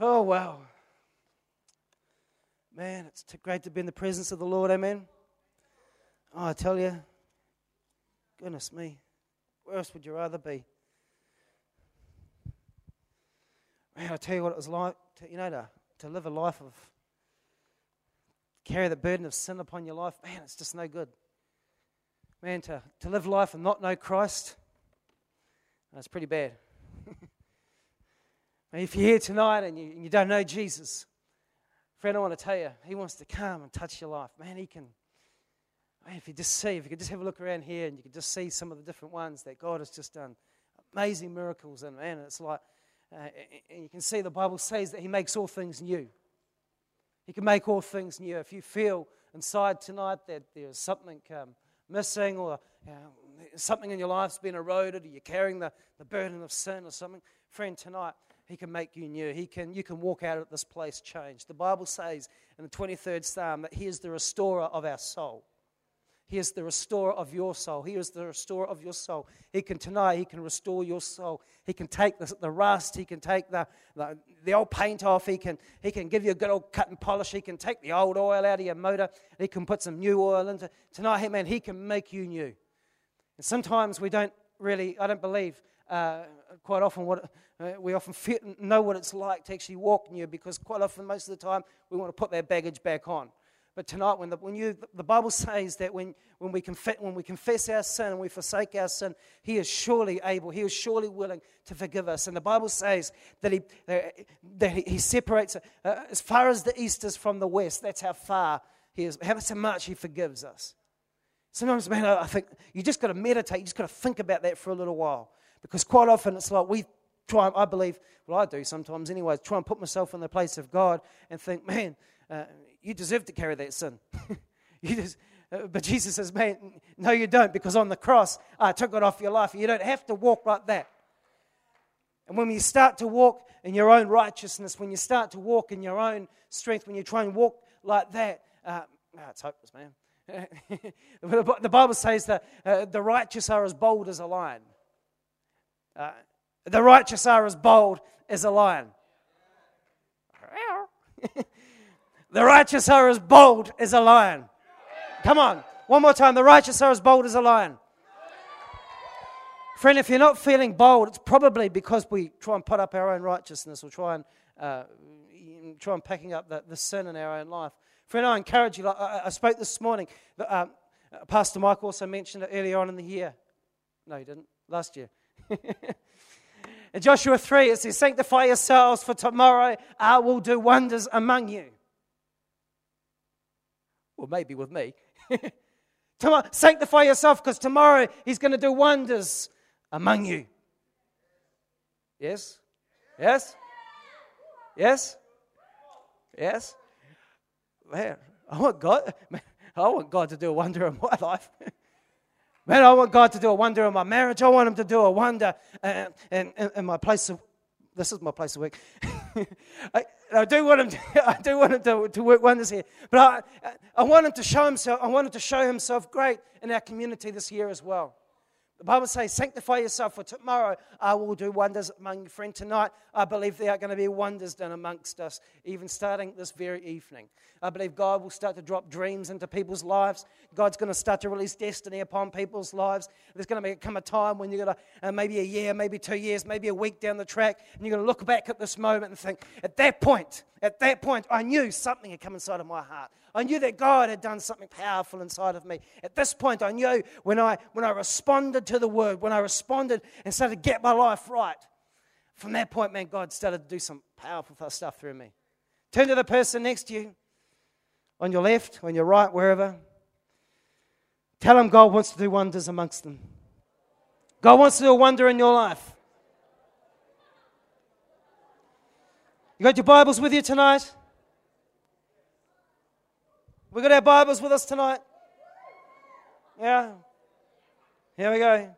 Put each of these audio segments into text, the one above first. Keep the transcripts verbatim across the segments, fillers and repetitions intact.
Oh, wow. Man, it's great to be in the presence of the Lord, amen? Oh, I tell you, goodness me, where else would you rather be? Man, I tell you what it was like, to, you know, to, to live a life of, carry the burden of sin upon your life, man, it's just no good. Man, to, to live life and not know Christ, that's pretty bad. If you're here tonight and you, and you don't know Jesus, friend, I want to tell you, he wants to come and touch your life. Man, he can, man, if you just see, if you could just have a look around here and you could just see some of the different ones that God has just done amazing miracles in, man, it's like, uh, and you can see the Bible says that he makes all things new. He can make all things new. If you feel inside tonight that there's something um, missing or you know, something in your life's been eroded or you're carrying the, the burden of sin or something, friend, tonight, he can make you new. He can. You can walk out of this place changed. The Bible says in the twenty-third Psalm that he is the restorer of our soul. He is the restorer of your soul. He is the restorer of your soul. He can tonight, he can restore your soul. He can take the, the rust. He can take the, the, the old paint off. He can, he can give you a good old cut and polish. He can take the old oil out of your motor. He can put some new oil into it. Tonight, hey man, he can make you new. And sometimes we don't really, I don't believe, Uh, quite often, what uh, we often feel, know what it's like to actually walk new, because quite often, most of the time, we want to put that baggage back on. But tonight, when the when you the Bible says that when when we confess when we confess our sin and we forsake our sin, he is surely able, he is surely willing to forgive us. And the Bible says that he that he, he separates uh, as far as the east is from the west. That's how far he is. How so much he forgives us. Sometimes, man, I think you just got to meditate. You just got to think about that for a little while. Because quite often it's like we try, I believe, well I do sometimes anyway, try and put myself in the place of God and think, man, uh, you deserve to carry that sin. you just, uh, but Jesus says, man, no you don't, because on the cross I took it off your life. You don't have to walk like that. And when you start to walk in your own righteousness, when you start to walk in your own strength, when you try and walk like that, uh, oh, it's hopeless, man. The Bible says that uh, the righteous are as bold as a lion. Uh, the righteous are as bold as a lion. The righteous are as bold as a lion. Come on, one more time. The righteous are as bold as a lion. Friend, if you're not feeling bold, it's probably because we try and put up our own righteousness or try and uh, try and packing up the, the sin in our own life. Friend, I encourage you. Like I, I spoke this morning. Uh, Pastor Mike also mentioned it earlier on in the year. No, he didn't. Last year. In Joshua three, it says, sanctify yourselves, for tomorrow I will do wonders among you. Or maybe with me. Tomorrow, sanctify yourself, because tomorrow he's going to do wonders among you. Yes? Yes? Yes? Yes? Man, I want God, man, I want God to do a wonder in my life. Man, I want God to do a wonder in my marriage. I want him to do a wonder in, in, in my place of, this is my place of work. I, I do want him to, I do want him to, to work wonders here. But I, I want him to show himself, I want him to show himself great in our community this year as well. The Bible says, sanctify yourself, for tomorrow I will do wonders among you. Friend, tonight I believe there are going to be wonders done amongst us, even starting this very evening. I believe God will start to drop dreams into people's lives. God's going to start to release destiny upon people's lives. There's going to come a time when you're going to, uh, maybe a year, maybe two years, maybe a week down the track, and you're going to look back at this moment and think, at that point, at that point, I knew something had come inside of my heart. I knew that God had done something powerful inside of me. At this point, I knew when I when I responded to the word, when I responded and started to get my life right, from that point, man, God started to do some powerful stuff through me. Turn to the person next to you, on your left, on your right, wherever. Tell them God wants to do wonders amongst them. God wants to do a wonder in your life. You got your Bibles with you tonight? We got our Bibles with us tonight? Yeah. Here we go.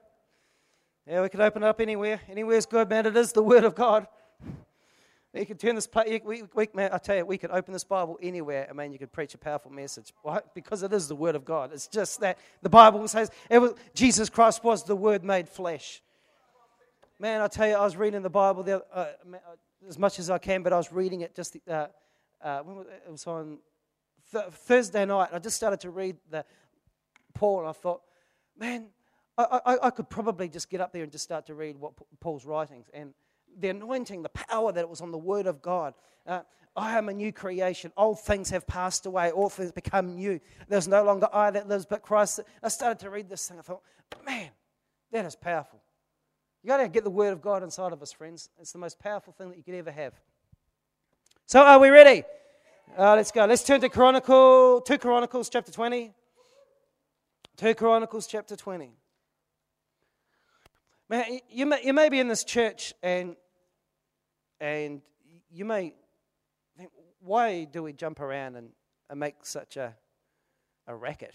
Yeah, we can open it up anywhere. Anywhere's good, man. It is the Word of God. You can turn this, we, we, man, I tell you, we could open this Bible anywhere. I mean, you could preach a powerful message. Why? Because it is the Word of God. It's just that the Bible says it was, Jesus Christ was the Word made flesh. Man, I tell you, I was reading the Bible the other, uh, as much as I can, but I was reading it just uh, uh, when it was on th- Thursday night. I just started to read the Paul, and I thought, man, I, I, I could probably just get up there and just start to read what Paul's writings, and the anointing, the power that it was on the Word of God. Uh, I am a new creation. Old things have passed away. All things become new. There's no longer I that lives, but Christ. I started to read this thing. I thought, man, that is powerful. You got to get the Word of God inside of us, friends. It's the most powerful thing that you could ever have. So are we ready? Uh, let's go. Let's turn to Chronicle, two Chronicles chapter twenty. two Chronicles chapter twenty. Man, you may, you may be in this church and and you may think, why do we jump around and, and make such a a racket?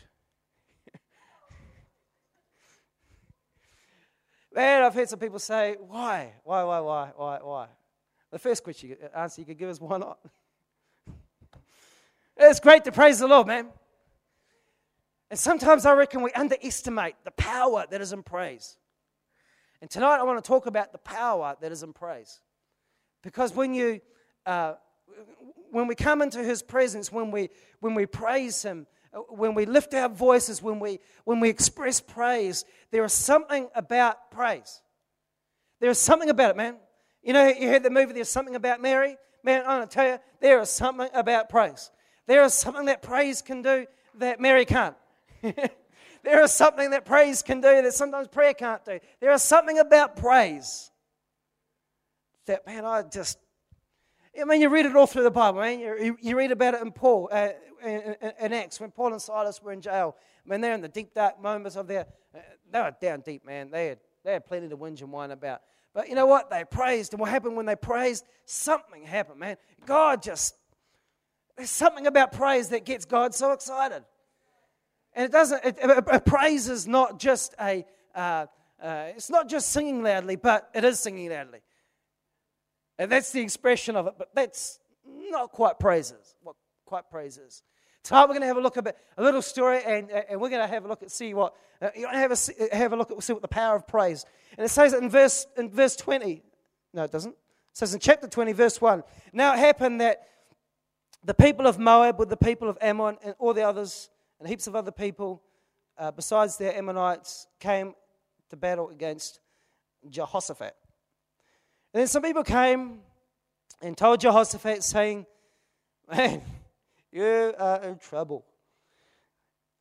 Man, I've heard some people say, why? Why, why, why, why, why? The first question, answer you could give is, why not? It's great to praise the Lord, man. And sometimes I reckon we underestimate the power that is in praise. And tonight I want to talk about the power that is in praise. Because when you, uh, when we come into His presence, when we when we praise Him, when we lift our voices, when we when we express praise, there is something about praise. There is something about it, man. You know, you heard the movie, There's Something About Mary? Man, I'm going to tell you, there is something about praise. There is something that praise can do that Mary can't. There is something that praise can do that sometimes prayer can't do. There is something about praise that, man, I just... I mean, you read it all through the Bible, man. You, you read about it in Paul, uh, in, in Acts, when Paul and Silas were in jail. Man, they're in the deep, dark moments of their... Uh, they were down deep, man. They had, they had plenty to whinge and whine about. But you know what? They praised, and what happened when they praised? Something happened, man. God just... There's something about praise that gets God so excited. And it doesn't. It, it, it, praise is not just a. Uh, uh, it's not just singing loudly, but it is singing loudly, and that's the expression of it. But that's not quite praises. What quite praises? Tonight we're going to have a look at a little story, and and we're going to have a look at see what uh, you're going to have a have a look at see what the power of praise. And it says in verse in verse twenty. No, it doesn't. It says in chapter twenty, verse one. Now it happened that the people of Moab with the people of Ammon and all the others. And heaps of other people, uh, besides their Ammonites, came to battle against Jehoshaphat. And then some people came and told Jehoshaphat, saying, man, you are in trouble.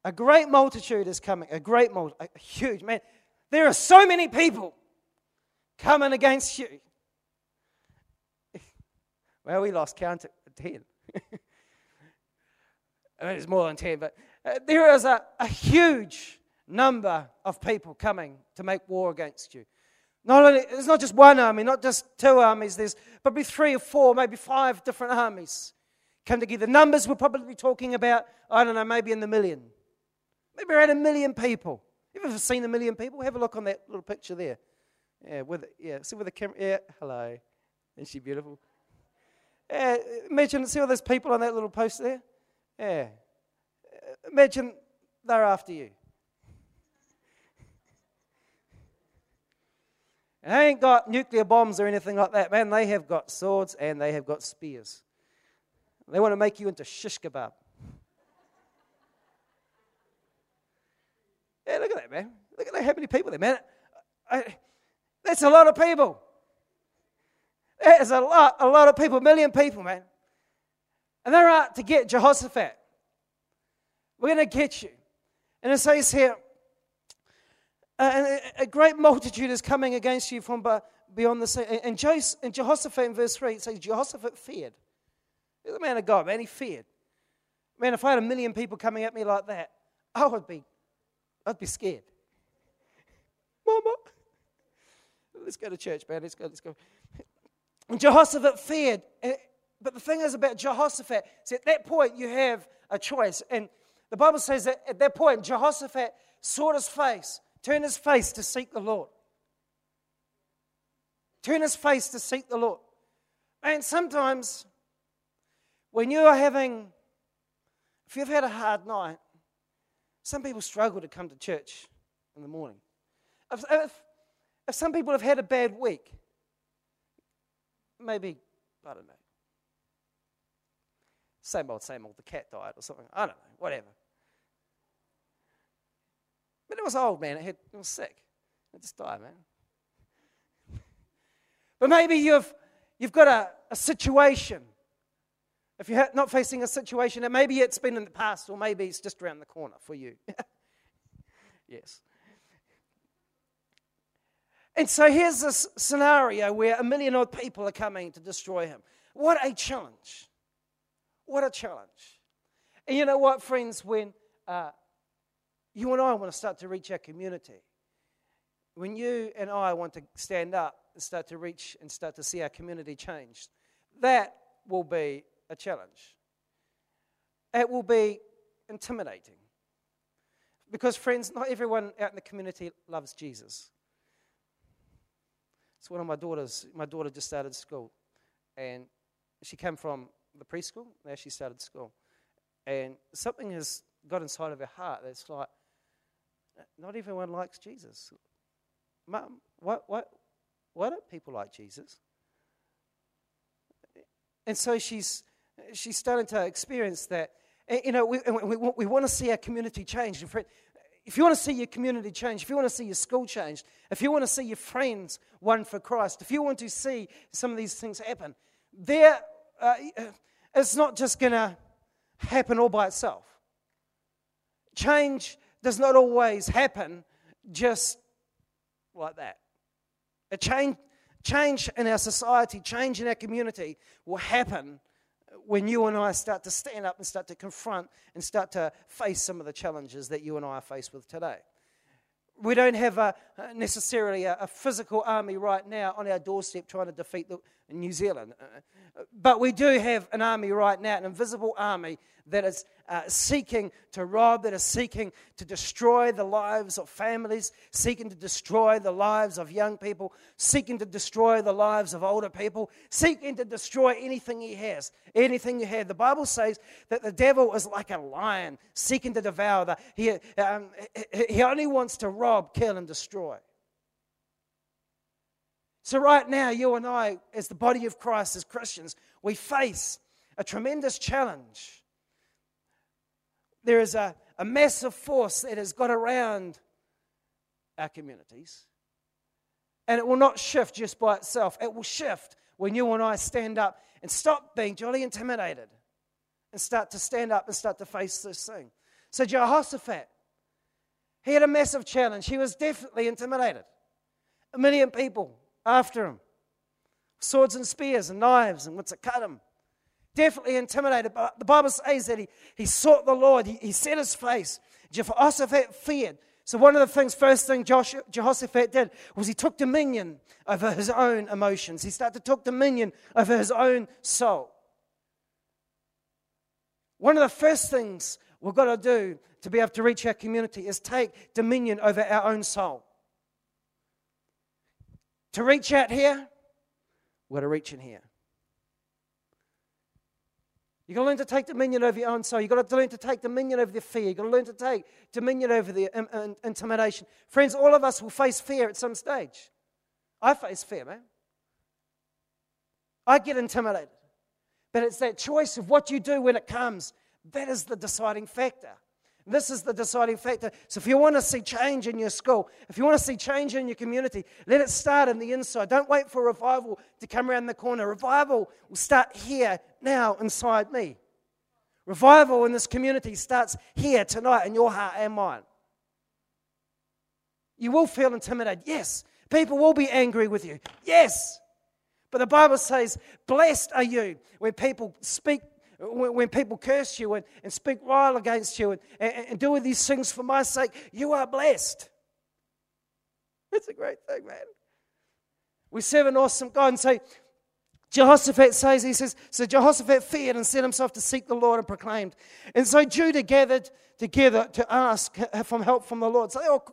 A great multitude is coming, a great multitude, a huge, man, there are so many people coming against you. Well, we lost count at ten. I mean, it's more than ten, but... Uh, there is a, a huge number of people coming to make war against you. Not only, it's not just one army, not just two armies. There's probably three or four, maybe five different armies come together. Numbers we're probably talking about, I don't know, maybe in the million. Maybe around a million people. Have you ever seen a million people? Have a look on that little picture there. Yeah, with yeah, see with the camera. Yeah, hello. Isn't she beautiful? Yeah, imagine, see all those people on that little post there? Yeah. Imagine they're after you. And they ain't got nuclear bombs or anything like that, man. They have got swords and they have got spears. They want to make you into shish kebab. Yeah, look at that, man. Look at that, how many people there, man. I, I, that's a lot of people. That is a lot, a lot of people, a million people, man. And they're out to get Jehoshaphat. We're going to get you. And it says here, a, a great multitude is coming against you from beyond the sea. And Jehoshaphat, in verse three, it says, Jehoshaphat feared. He's a man of God, man. He feared. Man, if I had a million people coming at me like that, I would be, I'd be scared. Mama, let's go to church, man. Let's go, let's go. And Jehoshaphat feared. But the thing is about Jehoshaphat, is at that point you have a choice. And the Bible says that at that point, Jehoshaphat sought his face, turned his face to seek the Lord. Turn his face to seek the Lord. And sometimes, when you are having, if you've had a hard night, some people struggle to come to church in the morning. If, if, if some people have had a bad week, maybe Pardon me. Same old, same old, the cat died or something. I don't know, whatever. But it was old, man. It, had, it was sick. It just died, man. But maybe you've, you've got a, a situation. If you're not facing a situation, and maybe it's been in the past, or maybe it's just around the corner for you. Yes. And so here's this scenario where a million odd people are coming to destroy him. What a challenge. What a challenge. And you know what, friends, when uh, you and I want to start to reach our community, when you and I want to stand up and start to reach and start to see our community changed, that will be a challenge. It will be intimidating. Because, friends, not everyone out in the community loves Jesus. It's one of my daughters. My daughter just started school, and she came from the preschool. Now she started school, and something has got inside of her heart that's like, not everyone likes Jesus. Mum, why, why, why don't people like Jesus? And so she's she's starting to experience that. And, you know, we we, we want to see our community change. And friend, if you want to see your community change, if you want to see your school changed, if you want to see your friends won for Christ, if you want to see some of these things happen, there, uh, it's not just going to happen all by itself. Change does not always happen just like that. A change, change in our society, change in our community will happen when you and I start to stand up and start to confront and start to face some of the challenges that you and I are faced with today. We don't have a, necessarily a, a physical army right now on our doorstep trying to defeat the, New Zealand. But we do have an army right now, an invisible army that is uh, seeking to rob, that is seeking to destroy the lives of families, seeking to destroy the lives of young people, seeking to destroy the lives of older people, seeking to destroy anything he has, anything you have. The Bible says that the devil is like a lion seeking to devour. The, he, um, he only wants to rob, kill, and destroy. So right now, you and I, as the body of Christ, as Christians, we face a tremendous challenge. There is a, a massive force that has got around our communities, and it will not shift just by itself. It will shift when you and I stand up and stop being jolly intimidated and start to stand up and start to face this thing. So Jehoshaphat, he had a massive challenge. He was definitely intimidated. A million people after him. Swords and spears and knives and what's it cut him. Definitely intimidated. But the Bible says that he, he sought the Lord. He, he set his face. Jehoshaphat feared. So one of the things, first thing Joshua, Jehoshaphat did was he took dominion over his own emotions. He started to take dominion over his own soul. One of the first things we've got to do to be able to reach our community is take dominion over our own soul. To reach out here, we've got to reach in here. You've got to learn to take dominion over your own soul. You've got to learn to take dominion over the fear. You've got to learn to take dominion over the in, in, intimidation. Friends, all of us will face fear at some stage. I face fear, man. I get intimidated. But it's that choice of what you do when it comes. That is the deciding factor. This is the deciding factor. So if you want to see change in your school, if you want to see change in your community, let it start in the inside. Don't wait for revival to come around the corner. Revival will start here, now, inside me. Revival in this community starts here, tonight, in your heart and mine. You will feel intimidated. Yes. People will be angry with you. Yes. But the Bible says, blessed are you when people speak When, when people curse you and, and speak vile against you and, and, and do all these things for my sake, you are blessed. It's a great thing, man. We serve an awesome God. And so Jehoshaphat says, he says, so Jehoshaphat feared and set himself to seek the Lord and proclaimed. And so Judah gathered together to ask for help from the Lord. So they all,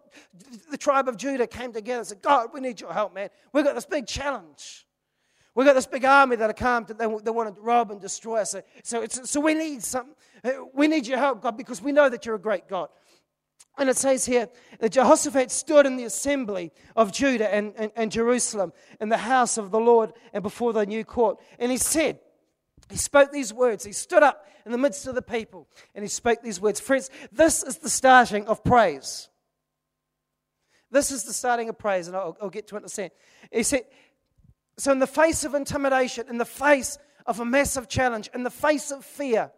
the tribe of Judah came together and said, God, we need your help, man. We've got this big challenge. We've got this big army that are come, that they, they want to rob and destroy us. So, so, it's, so we need some, we need your help, God, because we know that you're a great God. And it says here that Jehoshaphat stood in the assembly of Judah and, and, and Jerusalem in the house of the Lord and before the new court. And he said, he spoke these words. He stood up in the midst of the people and he spoke these words. Friends, this is the starting of praise. This is the starting of praise, and I'll, I'll get to it in a second. He said, so in the face of intimidation, in the face of a massive challenge, in the face of fear,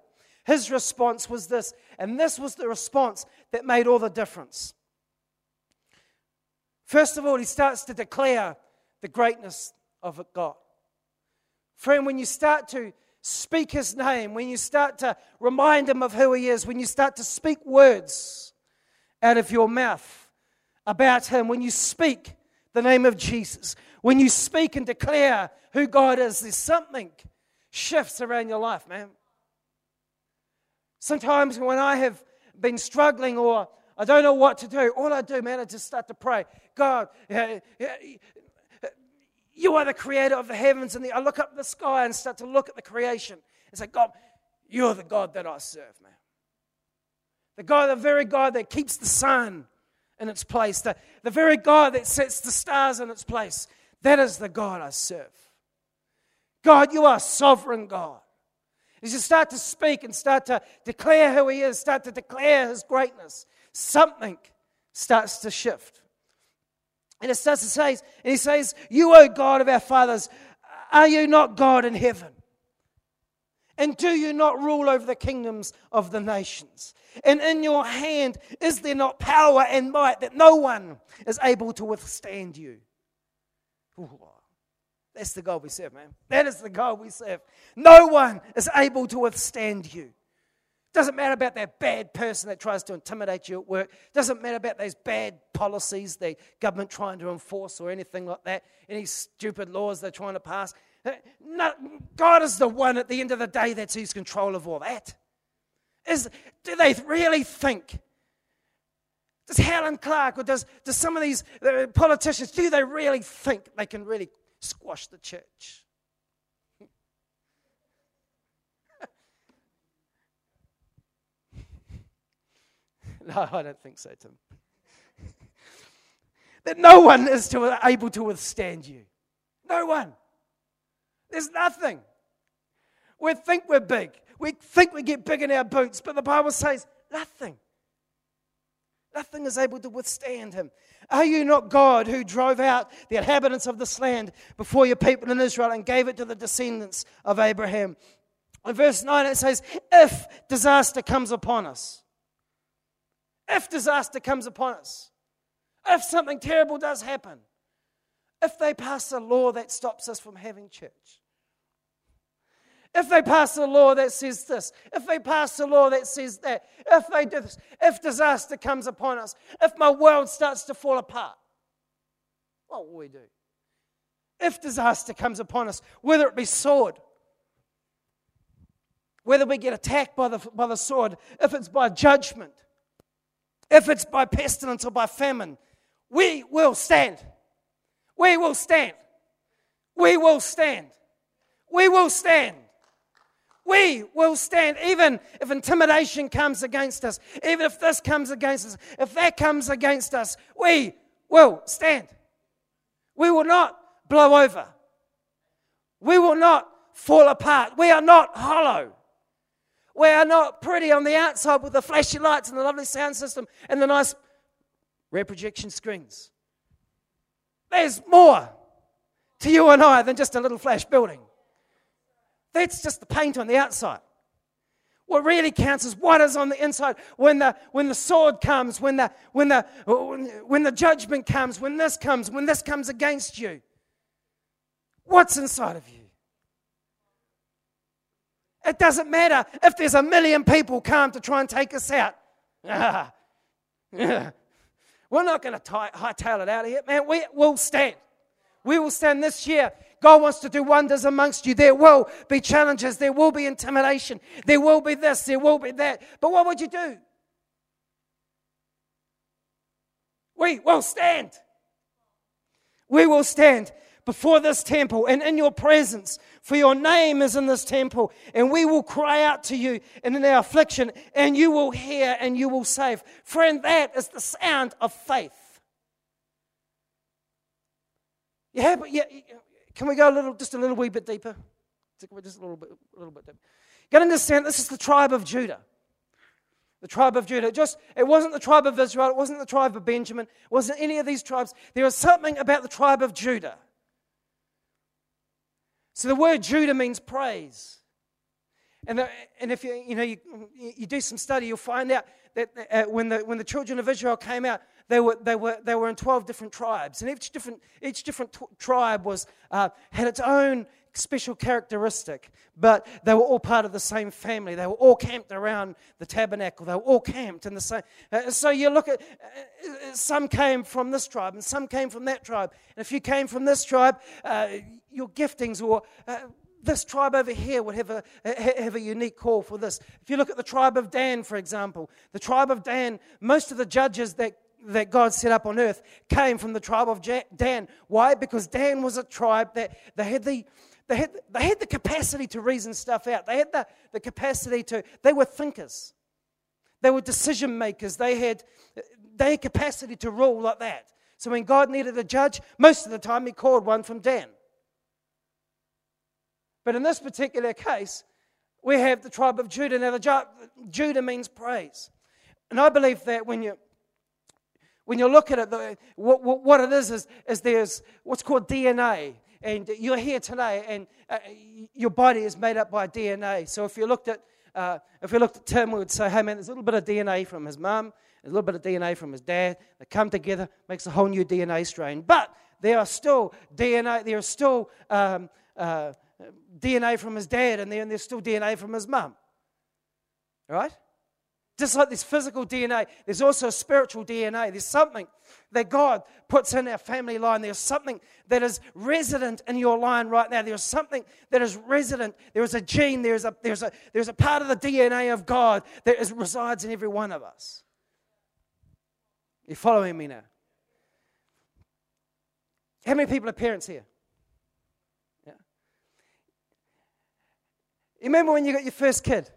his response was this, and this was the response that made all the difference. First of all, he starts to declare the greatness of God. Friend, when you start to speak his name, when you start to remind him of who he is, when you start to speak words out of your mouth about him, when you speak the name of Jesus, when you speak and declare who God is, there's something shifts around your life, man. Sometimes when I have been struggling or I don't know what to do, all I do, man, I just start to pray. God, you are the creator of the heavens and the... I look up the sky and start to look at the creation and say, God, you're the God that I serve, man. The God, the very God that keeps the sun in its place, the, the very God that sets the stars in its place. That is the God I serve. God, you are sovereign God. As you start to speak and start to declare who he is, start to declare his greatness, something starts to shift. And it starts to say, and he says, you, O God of our fathers, are you not God in heaven? And do you not rule over the kingdoms of the nations? And in your hand is there not power and might that no one is able to withstand you? Ooh. That's the God we serve, man. That is the God we serve. No one is able to withstand you. Doesn't matter about that bad person that tries to intimidate you at work. Doesn't matter about those bad policies the government trying to enforce or anything like that. Any stupid laws they're trying to pass. No, God is the one at the end of the day that's who's in control of all that. Is, do they really think? Does Helen Clark or does, does some of these politicians, do they really think they can really squash the church? No, I don't think so, Tim. That no one is to, able to withstand you. No one. There's nothing. We think we're big. We think we get big in our boots, but the Bible says nothing. Nothing is able to withstand him. Are you not God who drove out the inhabitants of this land before your people in Israel and gave it to the descendants of Abraham? In verse nine it says, if disaster comes upon us, if disaster comes upon us, if something terrible does happen, if they pass a law that stops us from having church, if they pass a law that says this, if they pass a law that says that, if they do this, if disaster comes upon us, if my world starts to fall apart, what will we do? If disaster comes upon us, whether it be sword, whether we get attacked by the, by the sword, if it's by judgment, if it's by pestilence or by famine, we will stand. We will stand. We will stand. We will stand. We will stand, even if intimidation comes against us, even if this comes against us, if that comes against us, we will stand. We will not blow over. We will not fall apart. We are not hollow. We are not pretty on the outside with the flashy lights and the lovely sound system and the nice rear projection screens. There's more to you and I than just a little flash building. That's just the paint on the outside. What really counts is what is on the inside. When the when the sword comes, when the when the when the judgment comes, when this comes, when this comes against you, what's inside of you? It doesn't matter if there's a million people come to try and take us out. We're not going to hightail it out of here, man. We will stand. We will stand this year. God wants to do wonders amongst you. There will be challenges. There will be intimidation. There will be this. There will be that. But what would you do? We will stand. We will stand. before this temple and in your presence, for your name is in this temple, and we will cry out to you and in our affliction, and you will hear and you will save. Friend, that is the sound of faith. Yeah, but yeah, can we go a little, just a little wee bit deeper? Just a little bit, a little bit deeper. You got to understand, this is the tribe of Judah. The tribe of Judah. Just, it wasn't the tribe of Israel. It wasn't the tribe of Benjamin. It wasn't any of these tribes. There was something about the tribe of Judah. So the word Judah means praise. And the, and if you you know you, you do some study, you'll find out that uh, when the when the children of Israel came out, they were they were they were in twelve different tribes, and each different each different t- tribe was uh, had its own special characteristic, but they were all part of the same family. They were all camped around the tabernacle. They were all camped in the same. Uh, so you look at, uh, some came from this tribe and some came from that tribe. And if you came from this tribe, uh, your giftings were, uh, this tribe over here would have a, have a unique call for this. If you look at the tribe of Dan, for example, the tribe of Dan, most of the judges that that God set up on earth came from the tribe of Dan. Why? Because Dan was a tribe that they had the They had, they had the capacity to reason stuff out. They had the, the capacity to, they were thinkers. They were decision makers. They had, they had capacity to rule like that. So when God needed a judge, most of the time he called one from Dan. But in this particular case, we have the tribe of Judah. Now, the, Judah means praise. And I believe that when you when you look at it, the, what, what it is, is is there's what's called D N A. And you're here today, and uh, your body is made up by D N A. So if you looked at uh, if you looked at Tim, we would say, "Hey, man, there's a little bit of D N A from his mum, a little bit of D N A from his dad. They come together, makes a whole new D N A strain." But there are still D N A. There are still um, uh, D N A from his dad, and then there's still D N A from his mum. All right? Just like there's physical D N A, there's also spiritual D N A. There's something that God puts in our family line. There's something that is resident in your line right now. There's something that is resident. There is a gene. There's a there's a there's a part of the D N A of God that is, resides in every one of us. You following me now? How many people are parents here? Yeah. You remember when you got your first kid?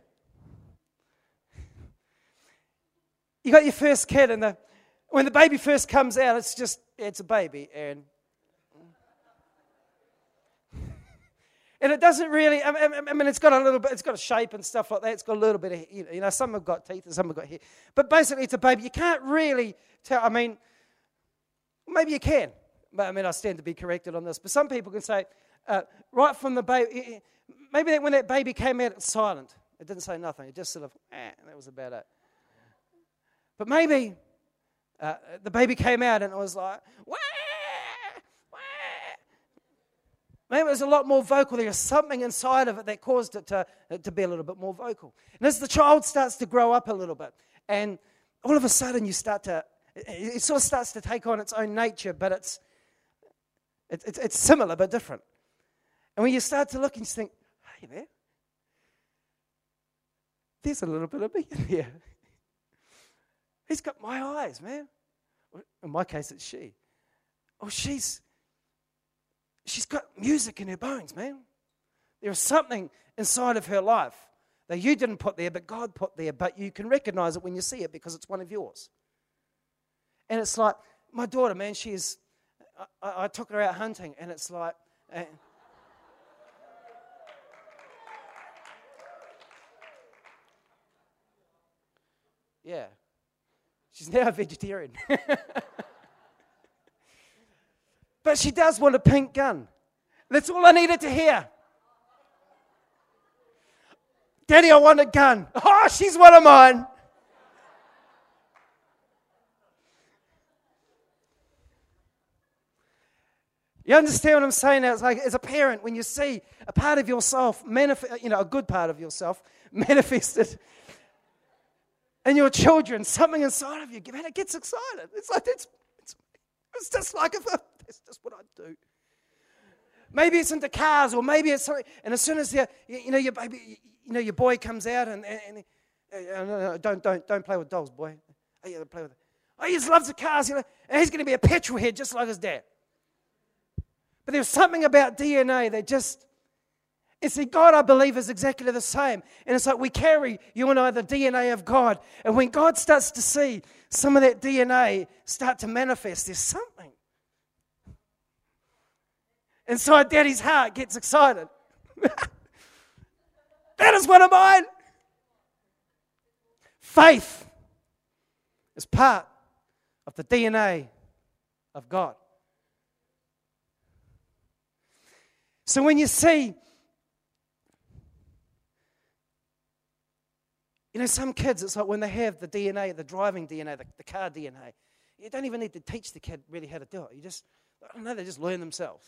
You got your first kid, and the, when the baby first comes out, it's just, it's a baby, and and it doesn't really, I mean, I mean, it's got a little bit, it's got a shape and stuff like that, it's got a little bit of, you know, some have got teeth and some have got hair, but basically it's a baby. You can't really tell, I mean, maybe you can, but I mean, I stand to be corrected on this, but some people can say, uh, right from the baby, maybe that when that baby came out, it's silent, it didn't say nothing, it just sort of, eh, that was about it. But maybe uh, the baby came out and it was like, wah, wah. Maybe it was a lot more vocal. There was something inside of it that caused it to, it to be a little bit more vocal. And as the child starts to grow up a little bit, and all of a sudden you start to, it sort of starts to take on its own nature, but it's it, it, it's similar but different. And when you start to look and you think, hey there, there's a little bit of me in here. He's got my eyes, man. In my case, it's she. Oh, she's she's got music in her bones, man. There is something inside of her life that you didn't put there, but God put there, but you can recognize it when you see it because it's one of yours. And it's like, my daughter, man, she is, I, I took her out hunting, and it's like, uh, yeah. She's now a vegetarian. But she does want a pink gun. That's all I needed to hear. Daddy, I want a gun. Oh, she's one of mine. You understand what I'm saying now? It's like, as a parent, when you see a part of yourself, manif- you know, a good part of yourself manifested and your children, something inside of you, man, it gets excited. It's like, it's, it's, it's just like, if I, that's just what I do. Maybe it's into cars, or maybe it's something. And as soon as you, you know, your baby, you know, your boy comes out, and, and, and no, no, no, don't, don't, don't play with dolls, boy. Oh, yeah, play with it. Oh, he just loves the cars, you know. And he's going to be a petrol head just like his dad. But there's something about D N A that just, and see, God, I believe, is exactly the same. And it's like we carry, you and I, the D N A of God. And when God starts to see some of that D N A start to manifest, there's something. Inside Daddy's heart gets excited. That is one of mine. Faith is part of the D N A of God. So when you see, you know, some kids, it's like when they have the D N A, the driving D N A, the, the car D N A, you don't even need to teach the kid really how to do it. You just, I don't know, they just learn themselves.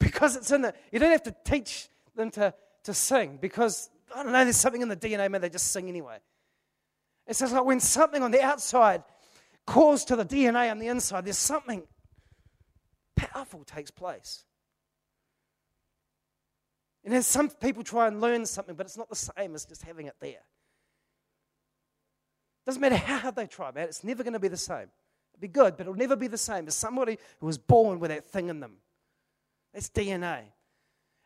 Because it's in the, you don't have to teach them to, to sing because, I don't know, there's something in the D N A, man, they just sing anyway. It's just like when something on the outside calls to the D N A on the inside, there's something powerful takes place. And as some people try and learn something, but it's not the same as just having it there. Doesn't matter how hard they try, man. It's never going to be the same. It'll be good, but it'll never be the same as somebody who was born with that thing in them. That's D N A. And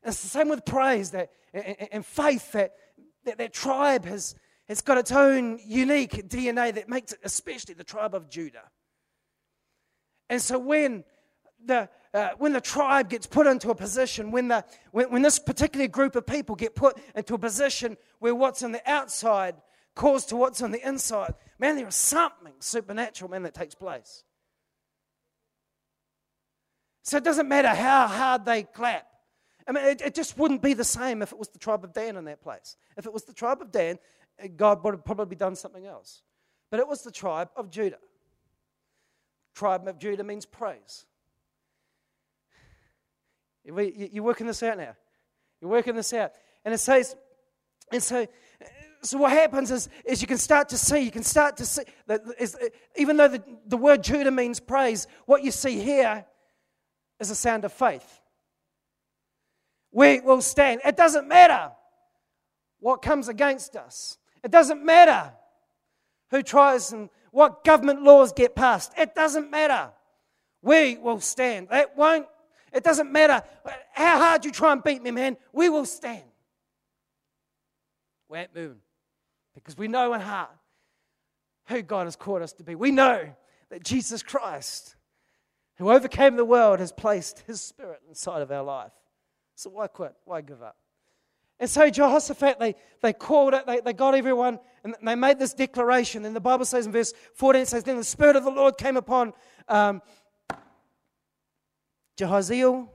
it's the same with praise that and, and faith that, that that tribe has has got its own unique D N A that makes it, especially the tribe of Judah. And so when the uh, when the tribe gets put into a position, when the when, when this particular group of people get put into a position where what's on the outside calls to what's on the inside, man, there is something supernatural, man, that takes place. So it doesn't matter how hard they clap. I mean, it, it just wouldn't be the same if it was the tribe of Dan in that place. If it was the tribe of Dan, God would have probably done something else. But it was the tribe of Judah. Tribe of Judah means praise. You're working this out now. You're working this out. And it says, and so, so what happens is, is you can start to see, you can start to see, that is, even though the, the word Judah means praise, what you see here is a sound of faith. We will stand. It doesn't matter what comes against us. It doesn't matter who tries and what government laws get passed. It doesn't matter. We will stand. It won't. It doesn't matter how hard you try and beat me, man. We will stand. We ain't moving because we know in heart who God has called us to be. We know that Jesus Christ, who overcame the world, has placed his spirit inside of our life. So why quit? Why give up? And so Jehoshaphat, they, they called it, they, they got everyone, and they made this declaration. And the Bible says in verse fourteen, it says, then the Spirit of the Lord came upon um, Jehaziel,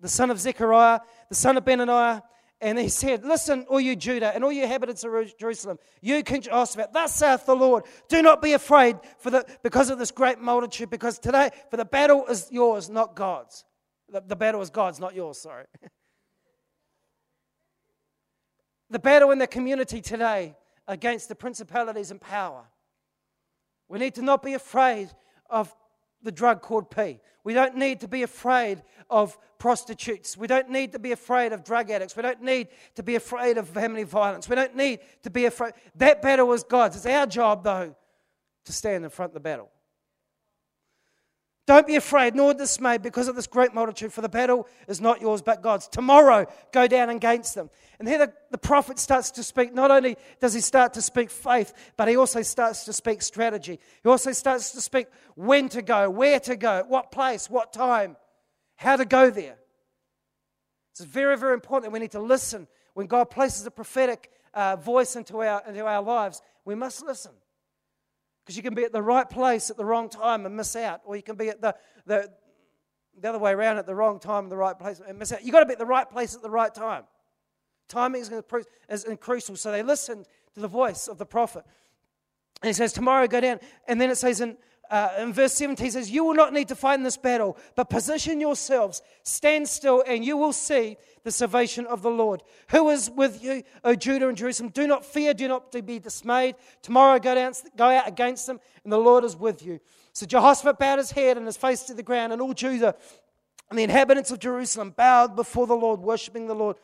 the son of Zechariah, the son of Benaniah, and he said, listen, all you Judah and all you inhabitants of Jerusalem, you King Jehoshaphat, thus saith the Lord, do not be afraid for the because of this great multitude, because today, for the battle is yours, not God's. The, the battle is God's, not yours, sorry. The battle in the community today against the principalities and power. We need to not be afraid of the drug called P. We don't need to be afraid of prostitutes. We don't need to be afraid of drug addicts. We don't need to be afraid of family violence. We don't need to be afraid. That battle is God's. It's our job, though, to stand in front of the battle. Don't be afraid nor dismayed because of this great multitude, for the battle is not yours but God's. Tomorrow, go down against them. And here the, the prophet starts to speak. Not only does he start to speak faith, but he also starts to speak strategy. He also starts to speak when to go, where to go, what place, what time, how to go there. It's very, very important that we need to listen. When God places a prophetic uh, voice into our, into our lives, we must listen. Because you can be at the right place at the wrong time and miss out. Or you can be at the... the The other way around, at the wrong time, in the right place, and miss out. You've got to be at the right place at the right time. Timing is, going to prove, is crucial. So they listened to the voice of the prophet. And he says, tomorrow go down. And then it says in, uh, in verse seventeen, he says, you will not need to fight in this battle, but position yourselves, stand still, and you will see the salvation of the Lord. Who is with you, O Judah and Jerusalem? Do not fear, do not be dismayed. Tomorrow go, down, go out against them, and the Lord is with you. So Jehoshaphat bowed his head and his face to the ground, and all Judah and the inhabitants of Jerusalem bowed before the Lord, worshiping the Lord.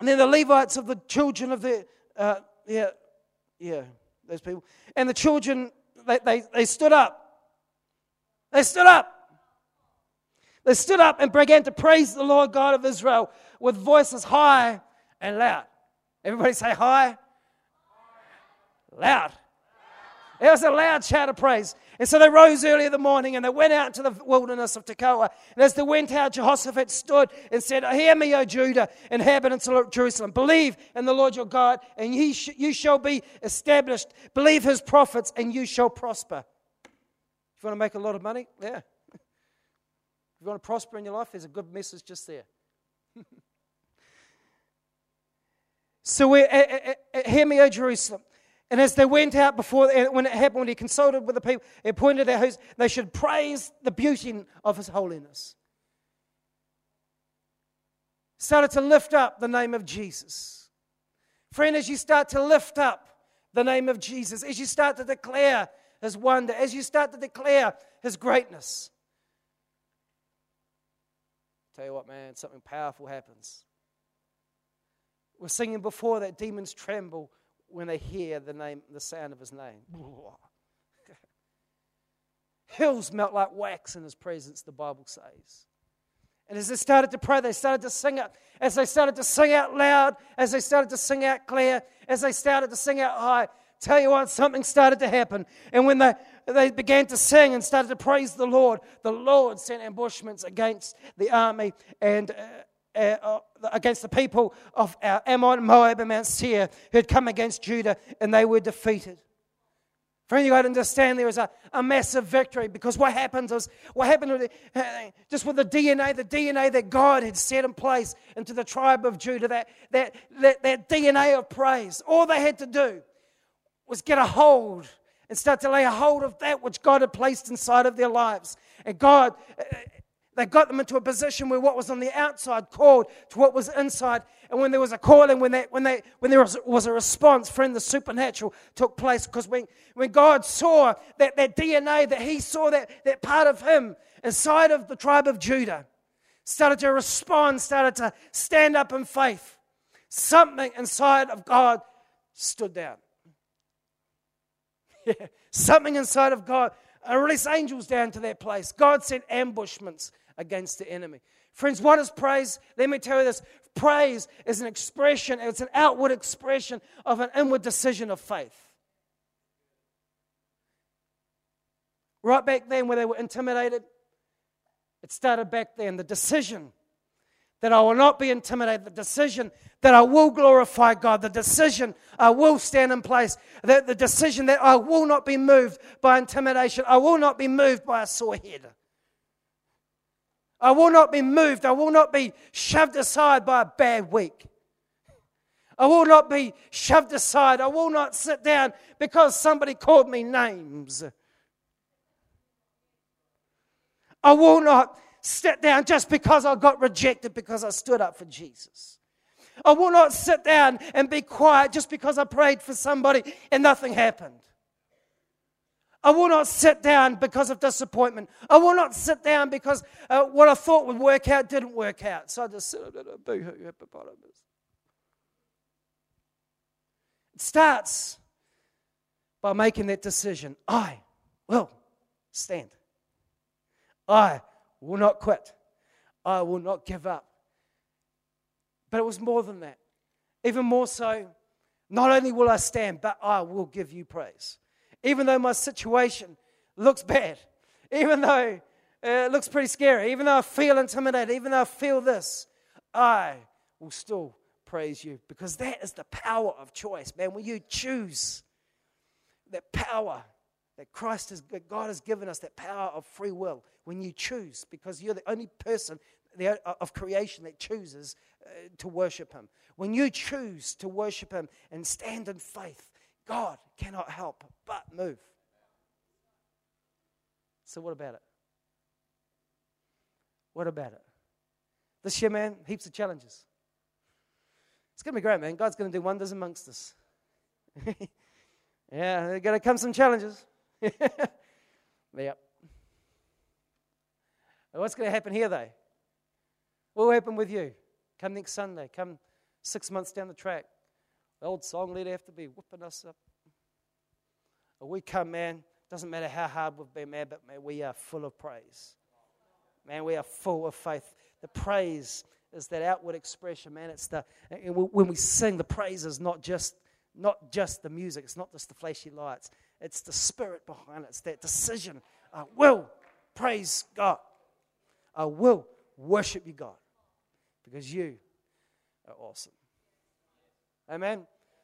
And then the Levites of the children of the, uh, yeah, yeah, those people. And the children, they, they, they stood up. They stood up. They stood up and began to praise the Lord God of Israel with voices high and loud. Everybody say high. Loud. It was a loud shout of praise. And so they rose early in the morning and they went out into the wilderness of Tekoa. And as they went out, Jehoshaphat stood and said, "Hear me, O Judah, inhabitants of Jerusalem. Believe in the Lord your God, and ye sh- you shall be established. Believe his prophets, and you shall prosper." If you want to make a lot of money, yeah. If you want to prosper in your life, there's a good message just there. So we, uh, uh, uh, hear me, O Jerusalem. And as they went out before, when it happened, when he consulted with the people, he pointed out who's, they should praise the beauty of his holiness. Started to lift up the name of Jesus. Friend, as you start to lift up the name of Jesus, as you start to declare his wonder, as you start to declare his greatness, tell you what, man, something powerful happens. We're singing before that demons tremble when they hear the name, the sound of his name. Hills melt like wax in his presence, the Bible says. And as they started to pray, they started to sing out. As they started to sing out loud, as they started to sing out clear, as they started to sing out high, tell you what, something started to happen. And when they, they began to sing and started to praise the Lord, the Lord sent ambushments against the army and... Uh, Uh, against the people of uh, Ammon, Moab, and Mount Seir who had come against Judah, and they were defeated. Friend, you got to understand there was a, a massive victory, because what happened was, what happened with the, uh, just with the D N A, the D N A that God had set in place into the tribe of Judah, that that that, that D N A of praise. All they had to do was get a hold and start to lay a hold of that which God had placed inside of their lives, and God. Uh, They got them into a position where what was on the outside called to what was inside. And when there was a calling, when they, when they, when there was, was a response, friend, the supernatural took place. Because when, when God saw that, that D N A, that he saw that, that part of him inside of the tribe of Judah, started to respond, started to stand up in faith, something inside of God stood down. Yeah. Something inside of God. I released angels down to that place. God sent ambushments against the enemy. Friends, what is praise? Let me tell you this. Praise is an expression, it's an outward expression of an inward decision of faith. Right back then where they were intimidated, it started back then. The decision that I will not be intimidated, the decision that I will glorify God, the decision I will stand in place, the, the decision that I will not be moved by intimidation, I will not be moved by a sore head. I will not be moved, I will not be shoved aside by a bad week. I will not be shoved aside, I will not sit down because somebody called me names. I will not sit down just because I got rejected because I stood up for Jesus. I will not sit down and be quiet just because I prayed for somebody and nothing happened. I will not sit down because of disappointment. I will not sit down because uh, what I thought would work out didn't work out. So I just sit down and boo-hoo hippopotamus. It starts by making that decision. I will stand. I will not quit. I will not give up. But it was more than that. Even more so, not only will I stand, but I will give you praise. Even though my situation looks bad, even though uh, it looks pretty scary, even though I feel intimidated, even though I feel this, I will still praise you. Because that is the power of choice, man. When you choose, that power that Christ has, that God has given us, that power of free will, when you choose, because you're the only person of creation that chooses to worship him. When you choose to worship him and stand in faith, God cannot help but move. So what about it? What about it? This year, man, heaps of challenges. It's going to be great, man. God's going to do wonders amongst us. Yeah, there are going to come some challenges. Yep. What's going to happen here, though? What will happen with you? Come next Sunday. Come six months down the track. The old song leader have to be whooping us up. Or we come, man. Doesn't matter how hard we've been, man, but man, we are full of praise. Man, we are full of faith. The praise is that outward expression, man. It's the when we sing, the praise is not just not just the music. It's not just the flashy lights. It's the spirit behind it. It's that decision. I will praise God. I will worship you, God, because you are awesome. Amen.